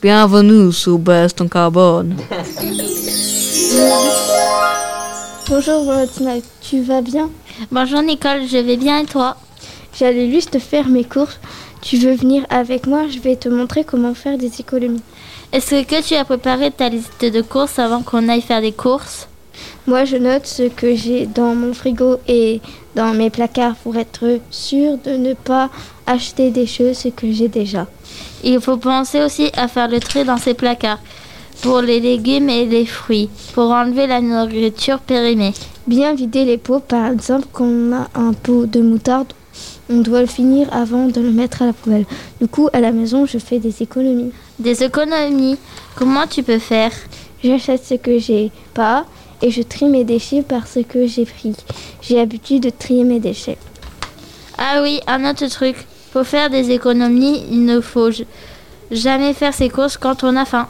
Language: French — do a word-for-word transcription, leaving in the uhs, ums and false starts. Bienvenue sur Beste en carbone. Bonjour Tina, tu vas bien? Bonjour Nicole, je vais bien et toi? J'allais juste faire mes courses. Tu veux venir avec moi? Je vais te montrer comment faire des économies. Est-ce que tu as préparé ta liste de courses avant qu'on aille faire des courses? Moi, je note ce que j'ai dans mon frigo et dans mes placards pour être sûre de ne pas acheter des choses que j'ai déjà. Il faut penser aussi à faire le tri dans ces placards pour les légumes et les fruits, pour enlever la nourriture périmée. Bien vider les pots, par exemple, quand on a un pot de moutarde, on doit le finir avant de le mettre à la poubelle. Du coup, à la maison, je fais des économies. Des économies? Comment tu peux faire? J'achète ce que j'ai pas. Et je trie mes déchets parce que j'ai pris. J'ai l'habitude de trier mes déchets. Ah oui, un autre truc. Pour faire des économies, il ne faut jamais faire ses courses quand on a faim.